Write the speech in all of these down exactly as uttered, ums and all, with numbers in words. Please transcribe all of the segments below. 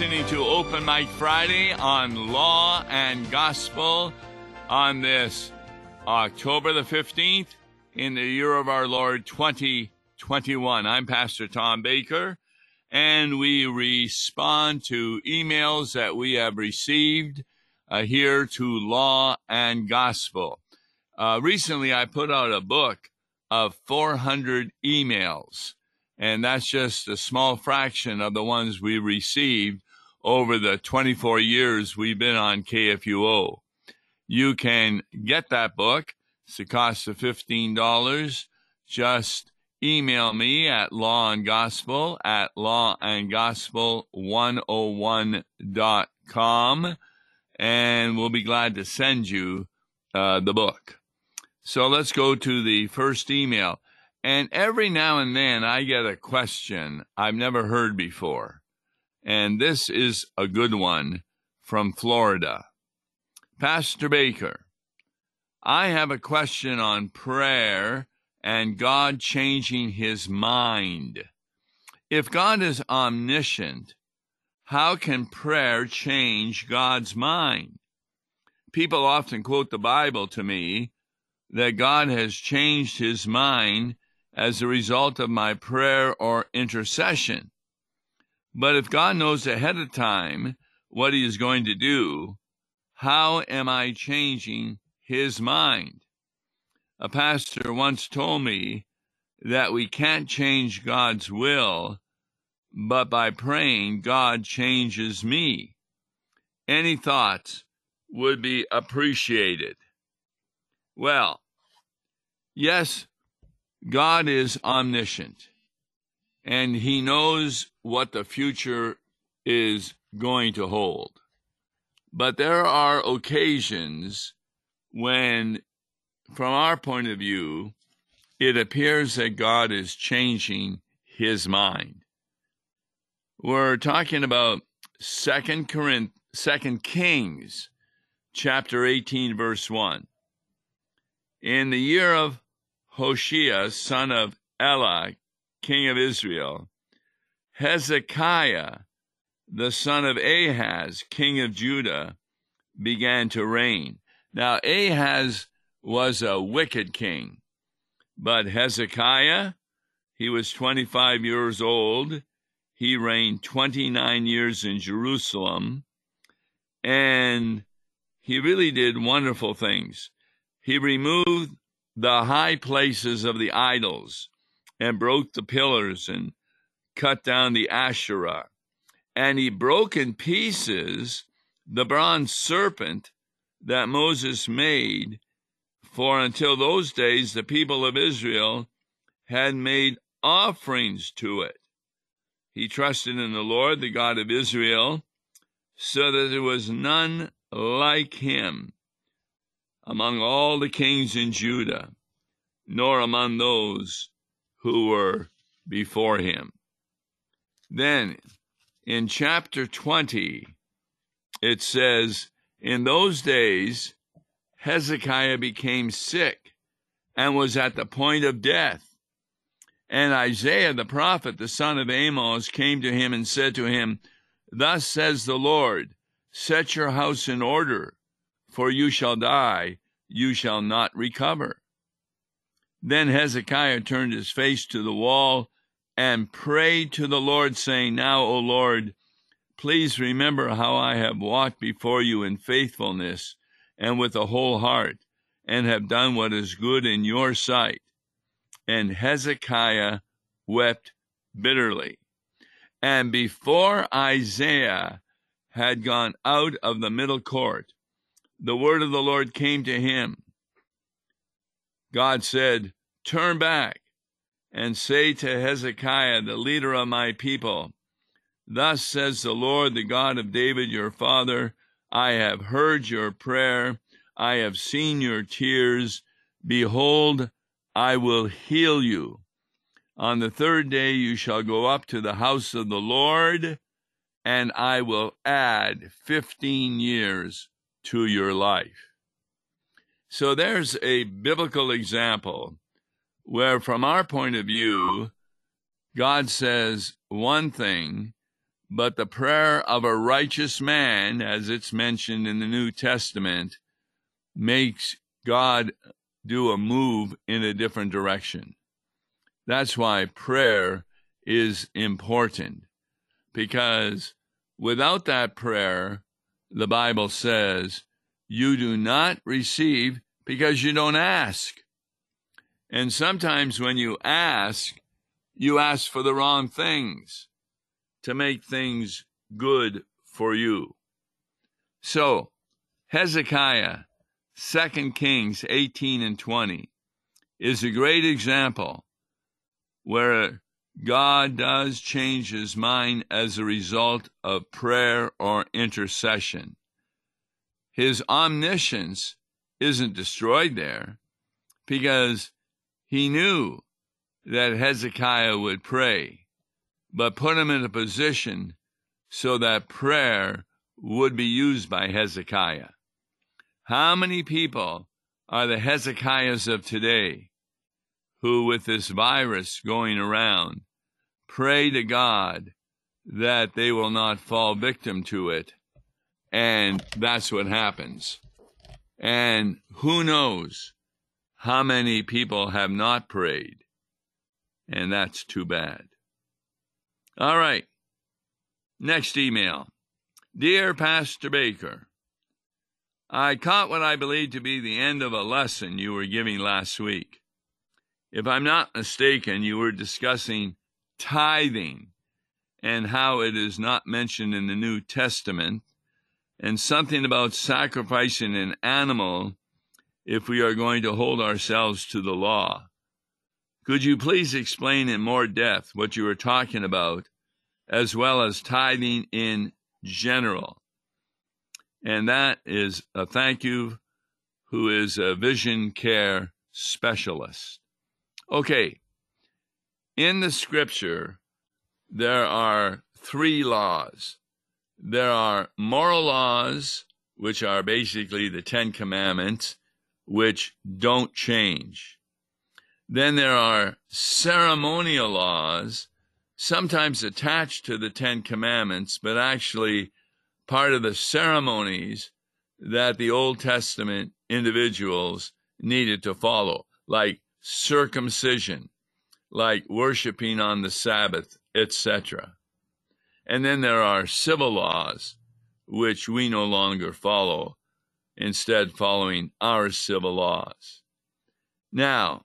listening to Open Mic Friday on Law and Gospel on this October the fifteenth in the year of our Lord twenty twenty-one. I'm Pastor Tom Baker, and we respond to emails that we have received uh, here to Law and Gospel. Uh, recently, I put out a book of four hundred emails, and that's just a small fraction of the ones we received over the twenty-four years we've been on K F U O. You can get that book. It's the cost of fifteen dollars. Just email me at lawandgospel at lawandgospel one oh one dot com, and we'll be glad to send you uh, the book. So let's go to the first email. And every now and then I get a question I've never heard before. And this is a good one from Florida. Pastor Baker, I have a question on prayer and God changing his mind. If God is omniscient, how can prayer change God's mind? People often quote the Bible to me, that God has changed his mind as a result of my prayer or intercession. But if God knows ahead of time what he is going to do, how am I changing his mind? A pastor once told me that we can't change God's will, but by praying, God changes me. Any thoughts would be appreciated. Well, yes, God is omniscient, and he knows what the future is going to hold. But there are occasions when, from our point of view, it appears that God is changing his mind. We're talking about Second Kings, chapter eighteen, verse one. In the year of Hoshea, son of Eli, king of Israel, Hezekiah, the son of Ahaz, king of Judah, began to reign. Now, Ahaz was a wicked king, but Hezekiah, he was twenty-five years old. He reigned twenty-nine years in Jerusalem, and he really did wonderful things. He removed the high places of the idols and broke the pillars and cut down the Asherah. And he broke in pieces the bronze serpent that Moses made, for until those days the people of Israel had made offerings to it. He trusted in the Lord, the God of Israel, so that there was none like him among all the kings in Judah, nor among those who were before him. Then in chapter twenty, it says, in those days, Hezekiah became sick and was at the point of death. And Isaiah the prophet, the son of Amos, came to him and said to him, thus says the Lord, set your house in order, for you shall die, you shall not recover. Then Hezekiah turned his face to the wall and prayed to the Lord, saying, now, O Lord, please remember how I have walked before you in faithfulness and with a whole heart, and have done what is good in your sight. And Hezekiah wept bitterly. And before Isaiah had gone out of the middle court, the word of the Lord came to him. God said, turn back and say to Hezekiah, the leader of my people, thus says the Lord, the God of David, your father, I have heard your prayer. I have seen your tears. Behold, I will heal you. On the third day you shall go up to the house of the Lord, and I will add fifteen years to your life. So there's a biblical example where, from our point of view, God says one thing, But the prayer of a righteous man, as it's mentioned in the New Testament, makes God do a move in a different direction. That's why prayer is important, because without that prayer, the Bible says, you do not receive because you don't ask. And sometimes when you ask, you ask for the wrong things to make things good for you. So, Hezekiah, Second Kings eighteen and twenty, is a great example where God does change his mind as a result of prayer or intercession. His omniscience isn't destroyed there, because he knew that Hezekiah would pray, but put him in a position so that prayer would be used by Hezekiah. How many people are the Hezekiahs of today who, with this virus going around, pray to God that they will not fall victim to it? And that's what happens. And who knows how many people have not prayed? And that's too bad. All right. Next email. Dear Pastor Baker, I caught what I believe to be the end of a lesson you were giving last week. If I'm not mistaken, you were discussing tithing and how it is not mentioned in the New Testament, and something about sacrificing an animal if we are going to hold ourselves to the law. Could you please explain in more depth what you were talking about, as well as tithing in general? And that is a thank you, who is a vision care specialist. Okay, in the scripture, there are three laws. There are moral laws, which are basically the Ten Commandments, which don't change. Then there are ceremonial laws, sometimes attached to the Ten Commandments, but actually part of the ceremonies that the Old Testament individuals needed to follow, like circumcision, like worshiping on the Sabbath, et cetera. And then there are civil laws, which we no longer follow, instead following our civil laws. Now,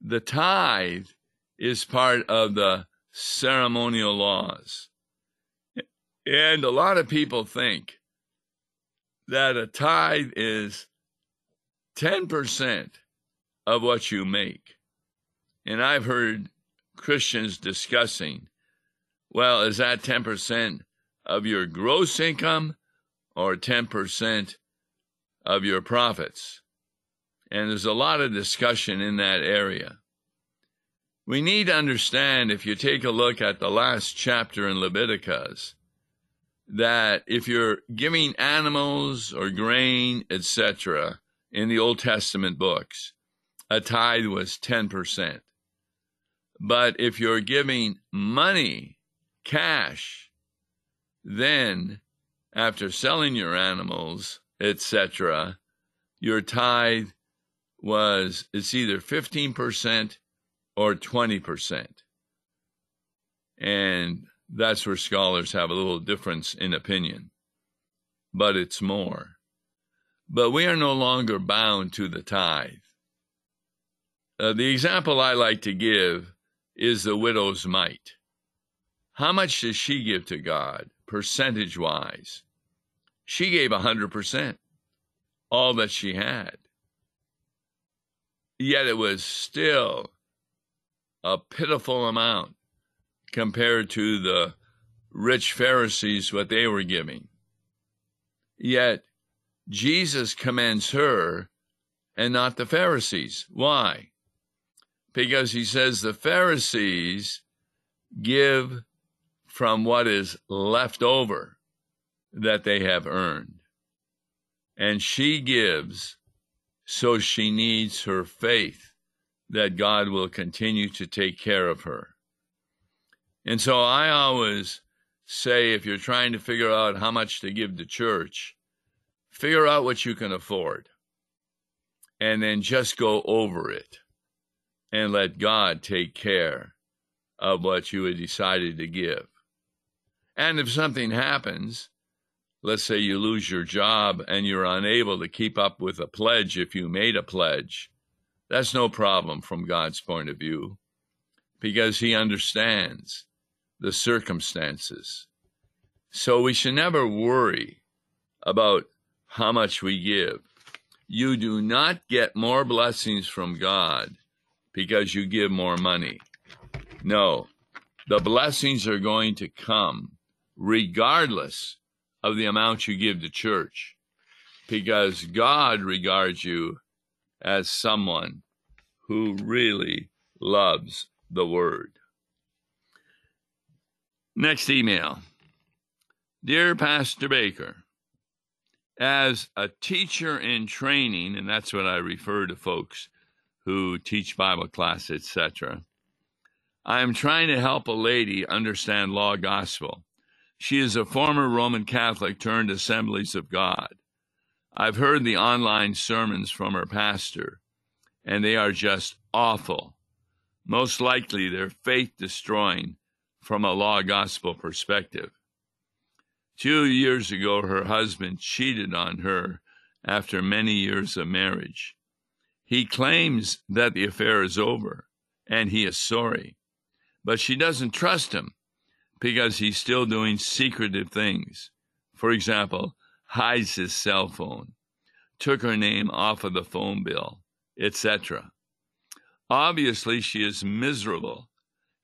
the tithe is part of the ceremonial laws. And a lot of people think that a tithe is ten percent of what you make. And I've heard Christians discussing, well, is that ten percent of your gross income or ten percent of your profits? And there's a lot of discussion in that area. We need to understand, if you take a look at the last chapter in Leviticus, that if you're giving animals or grain, et cetera, in the Old Testament books, a tithe was ten percent. But if you're giving money, cash, then after selling your animals, et cetera, your tithe was, it's either fifteen percent or twenty percent. And that's where scholars have a little difference in opinion, but it's more. But we are no longer bound to the tithe. Uh, the example I like to give is the widow's mite. How much does she give to God, percentage-wise? She gave one hundred percent, all that she had. Yet it was still a pitiful amount compared to the rich Pharisees, what they were giving. Yet Jesus commends her and not the Pharisees. Why? Because he says the Pharisees give from what is left over that they have earned. And she gives, so she needs her faith that God will continue to take care of her. And so I always say, if you're trying to figure out how much to give to church, figure out what you can afford and then just go over it and let God take care of what you had decided to give. And if something happens, let's say you lose your job and you're unable to keep up with a pledge if you made a pledge, that's no problem from God's point of view, because he understands the circumstances. So we should never worry about how much we give. You do not get more blessings from God because you give more money. No, the blessings are going to come regardless of the amount you give to church, because God regards you as someone who really loves the Word. Next email. Dear Pastor Baker, as a teacher in training, and that's what I refer to folks who teach Bible class, et cetera, I am trying to help a lady understand law gospel. She is a former Roman Catholic turned Assemblies of God. I've heard the online sermons from her pastor, and they are just awful. Most likely they're faith-destroying from a law gospel perspective. Two years ago, her husband cheated on her after many years of marriage. He claims that the affair is over, and he is sorry, but she doesn't trust him, because he's still doing secretive things. For example, hides his cell phone, took her name off of the phone bill, et cetera. Obviously, she is miserable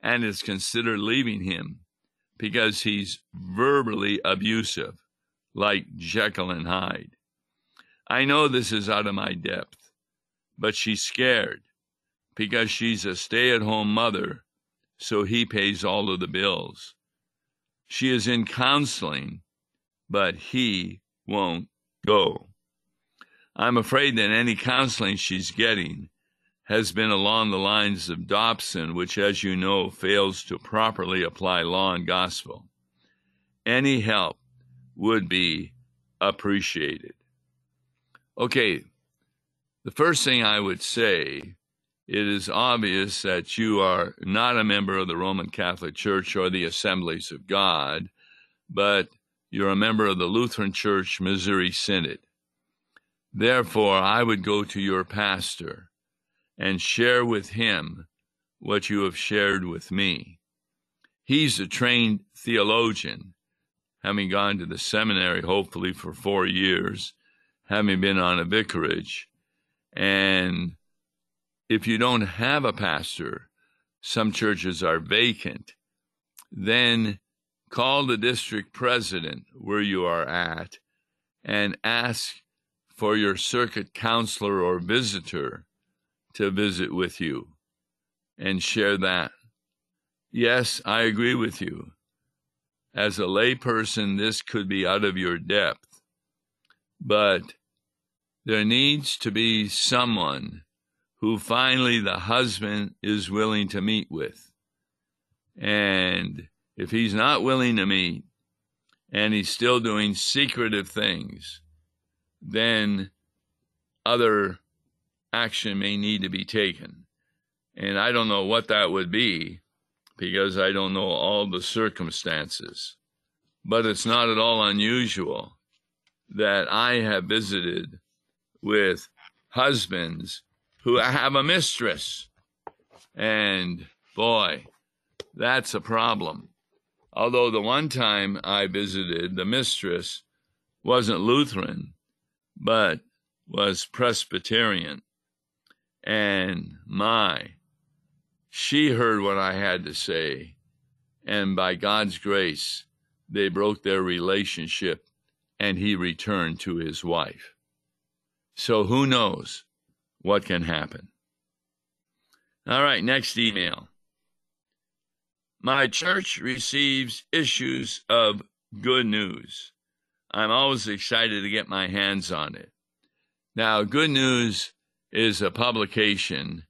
and is considered leaving him because he's verbally abusive, like Jekyll and Hyde. I know this is out of my depth, but she's scared because she's a stay-at-home mother, so he pays all of the bills. She is in counseling, but he won't go. I'm afraid that any counseling she's getting has been along the lines of Dobson, which, as you know, fails to properly apply law and gospel. Any help would be appreciated. Okay, the first thing I would say, it is obvious that you are not a member of the Roman Catholic Church or the Assemblies of God, but you're a member of the Lutheran Church, Missouri Synod. Therefore, I would go to your pastor and share with him what you have shared with me. He's a trained theologian, having gone to the seminary, hopefully, for four years, having been on a vicarage, and if you don't have a pastor, some churches are vacant, then call the district president where you are at and ask for your circuit counselor or visitor to visit with you and share that. Yes, I agree with you. As a layperson, this could be out of your depth, but there needs to be someone who finally the husband is willing to meet with. And if he's not willing to meet, and he's still doing secretive things, then other action may need to be taken. And I don't know what that would be, because I don't know all the circumstances. But it's not at all unusual that I have visited with husbands who have a mistress, and boy, that's a problem. Although the one time I visited, the mistress wasn't Lutheran, but was Presbyterian, and my, she heard what I had to say, and by God's grace, they broke their relationship, and he returned to his wife. So who knows what can happen? All right, next email. My church receives issues of Good News. I'm always excited to get my hands on it. Now, Good News is a publication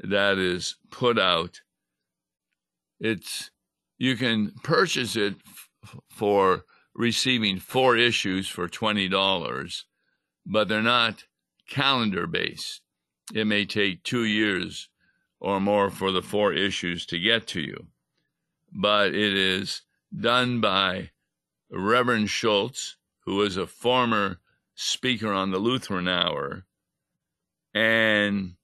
that is put out. It's, you can purchase it for receiving four issues for twenty dollars, but they're not calendar-based. It may take two years or more for the four issues to get to you. But it is done by Reverend Schultz, who was a former speaker on the Lutheran Hour. And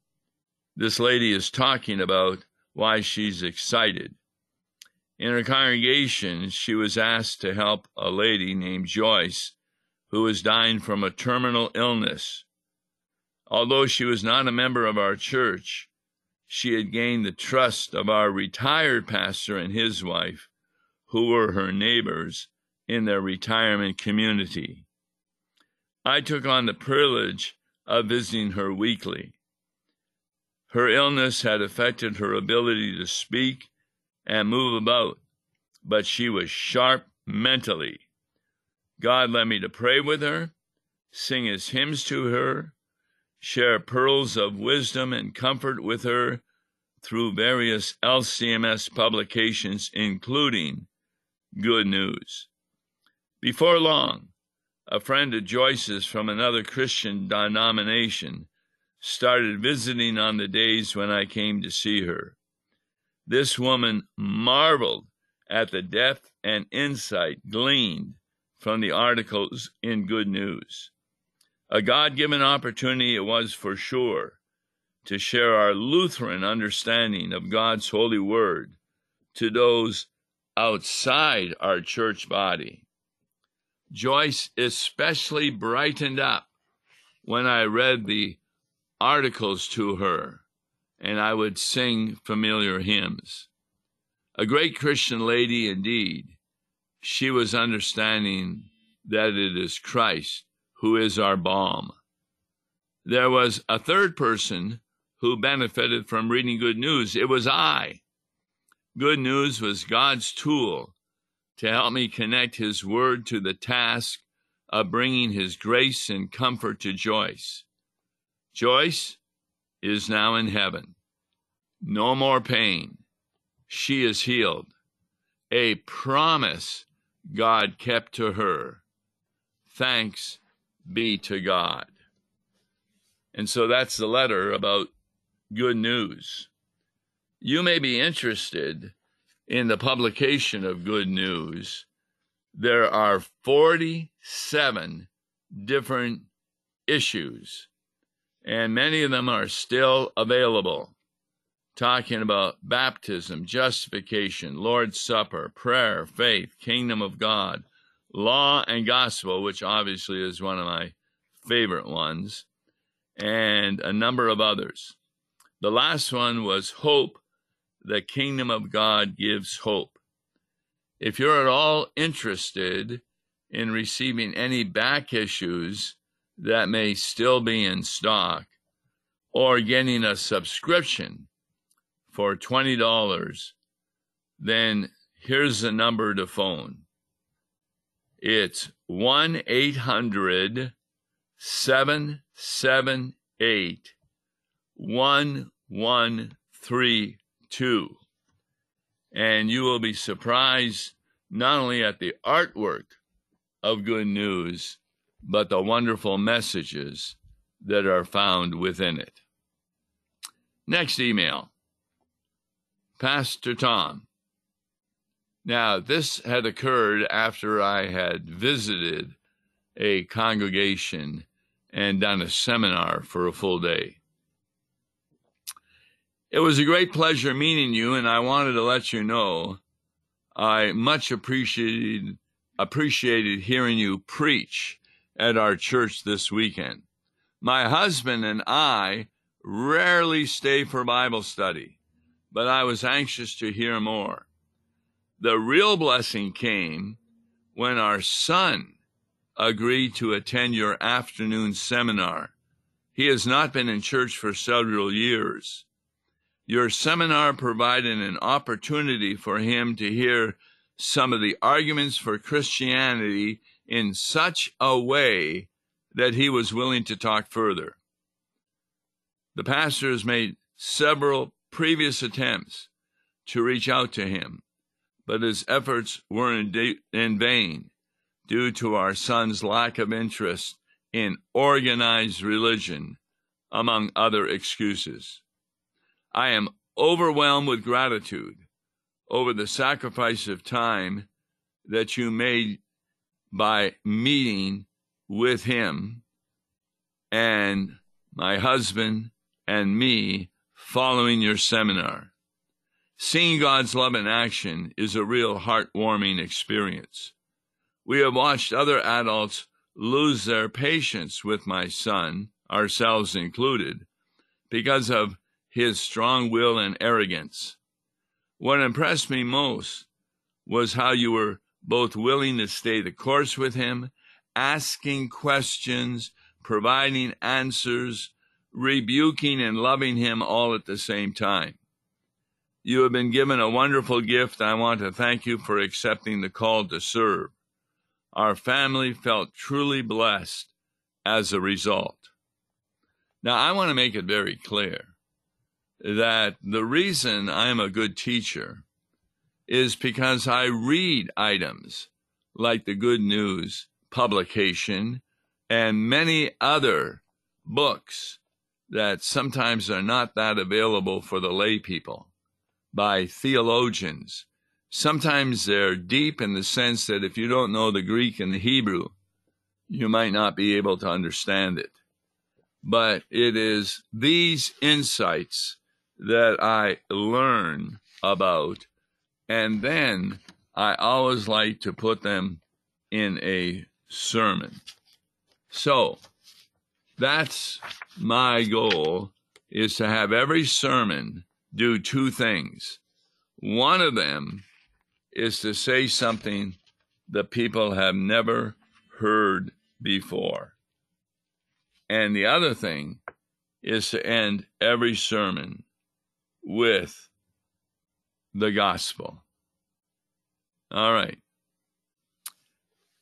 this lady is talking about why she's excited. In her congregation, she was asked to help a lady named Joyce, who was dying from a terminal illness. Although she was not a member of our church, she had gained the trust of our retired pastor and his wife, who were her neighbors in their retirement community. I took on the privilege of visiting her weekly. Her illness had affected her ability to speak and move about, but she was sharp mentally. God led me to pray with her, sing his hymns to her, share pearls of wisdom and comfort with her through various L C M S publications, including Good News. Before long, a friend of Joyce's from another Christian denomination started visiting on the days when I came to see her. This woman marveled at the depth and insight gleaned from the articles in Good News. A God-given opportunity it was for sure to share our Lutheran understanding of God's holy word to those outside our church body. Joyce especially brightened up when I read the articles to her, and I would sing familiar hymns. A great Christian lady indeed. She was understanding that it is Christ who is our balm. There was a third person who benefited from reading Good News. It was I. Good News was God's tool to help me connect his word to the task of bringing his grace and comfort to Joyce. Joyce is now in heaven. No more pain. She is healed. A promise God kept to her. Thanks be to God. And so that's the letter about Good News. You may be interested in the publication of Good News. There are forty-seven different issues, and many of them are still available, talking about baptism, justification, Lord's Supper, prayer, faith, kingdom of God, law and gospel, which obviously is one of my favorite ones, and a number of others. The last one was hope. The kingdom of God gives hope. If you're at all interested in receiving any back issues that may still be in stock, or getting a subscription for twenty dollars, then here's the number to phone. It's one eight hundred, seven seven eight, one one three two. And you will be surprised not only at the artwork of Good News, but the wonderful messages that are found within it. Next email. Pastor Tom. Now, this had occurred after I had visited a congregation and done a seminar for a full day. It was a great pleasure meeting you, and I wanted to let you know I much appreciated, appreciated hearing you preach at our church this weekend. My husband and I rarely stay for Bible study, but I was anxious to hear more. The real blessing came when our son agreed to attend your afternoon seminar. He has not been in church for several years. Your seminar provided an opportunity for him to hear some of the arguments for Christianity in such a way that he was willing to talk further. The pastor has made several previous attempts to reach out to him, but his efforts were in, de- in vain due to our son's lack of interest in organized religion, among other excuses. I am overwhelmed with gratitude over the sacrifice of time that you made by meeting with him and my husband and me following your seminar. Seeing God's love in action is a real heartwarming experience. We have watched other adults lose their patience with my son, ourselves included, because of his strong will and arrogance. What impressed me most was how you were both willing to stay the course with him, asking questions, providing answers, rebuking and loving him all at the same time. You have been given a wonderful gift. I want to thank you for accepting the call to serve. Our family felt truly blessed as a result. Now, I want to make it very clear that the reason I'm a good teacher is because I read items like the Good News publication and many other books that sometimes are not that available for the lay people by theologians. Sometimes they're deep in the sense that if you don't know the Greek and the Hebrew, you might not be able to understand it. But it is these insights that I learn about, and then I always like to put them in a sermon. So that's my goal, is to have every sermon do two things. One of them is to say something the people have never heard before. And the other thing is to end every sermon with the gospel. All right.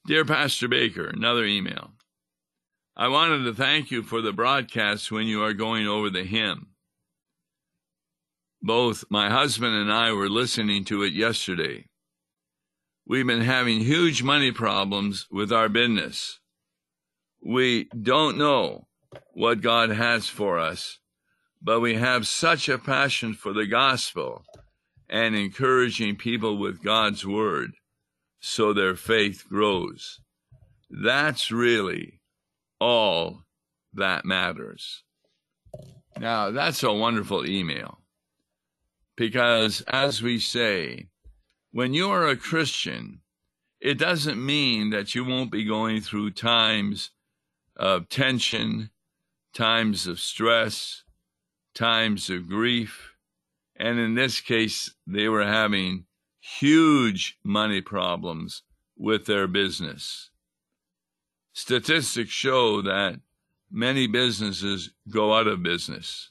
Dear Pastor Baker, another email. I wanted to thank you for the broadcast when you are going over the hymn. Both my husband and I were listening to it yesterday. We've been having huge money problems with our business. We don't know what God has for us, but we have such a passion for the gospel and encouraging people with God's word so their faith grows. That's really all that matters. Now, that's a wonderful email, because as we say, when you are a Christian, it doesn't mean that you won't be going through times of tension, times of stress, times of grief. And in this case, they were having huge money problems with their business. Statistics show that many businesses go out of business,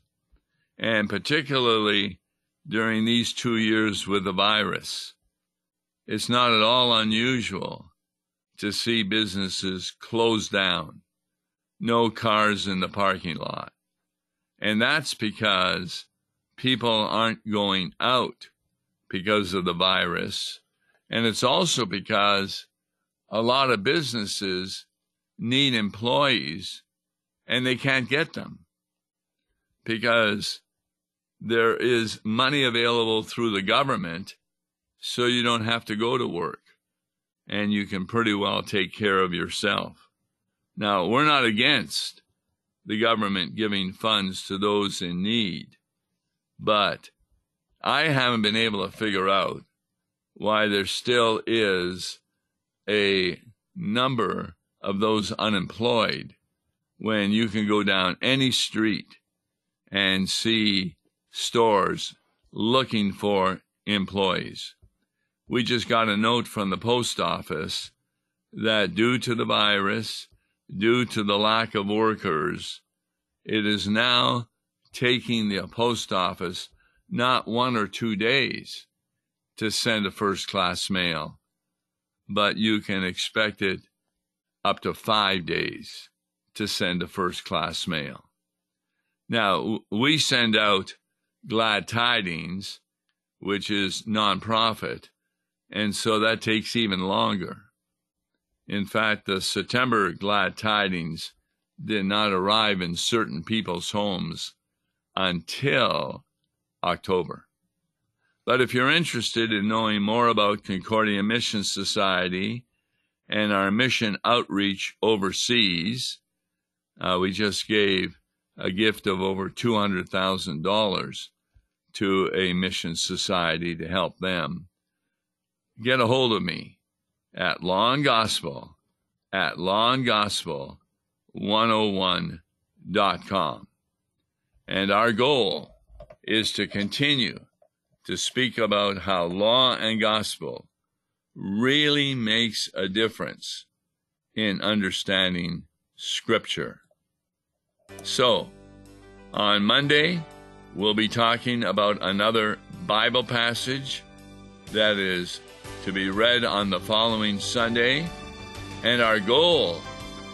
and particularly during these two years with the virus. It's not at all unusual to see businesses close down. No cars in the parking lot. And that's because people aren't going out because of the virus. And it's also because a lot of businesses need employees and they can't get them because there is money available through the government, so you don't have to go to work and you can pretty well take care of yourself. Now, we're not against the government giving funds to those in need, but I haven't been able to figure out why there still is a number of those unemployed when you can go down any street and see stores looking for employees. We just got a note from the post office that due to the virus, due to the lack of workers, it is now taking the post office not one or two days to send a first-class mail, but you can expect it up to five days to send a first-class mail. Now, we send out Glad Tidings, which is nonprofit, and so that takes even longer. In fact, the September Glad Tidings did not arrive in certain people's homes until October. But if you're interested in knowing more about Concordia Mission Society and our mission outreach overseas, uh, we just gave a gift of over two hundred thousand dollars to a mission society to help them. Get a hold of me at law and gospel at law and gospel one oh one dot com. And our goal is to continue to speak about how law and gospel really makes a difference in understanding Scripture. So, on Monday, we'll be talking about another Bible passage that is to be read on the following Sunday, and our goal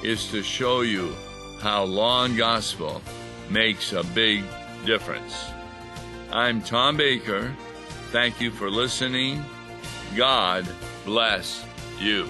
is to show you how law and gospel makes a big difference. I'm Tom Baker. Thank you for listening. God bless you.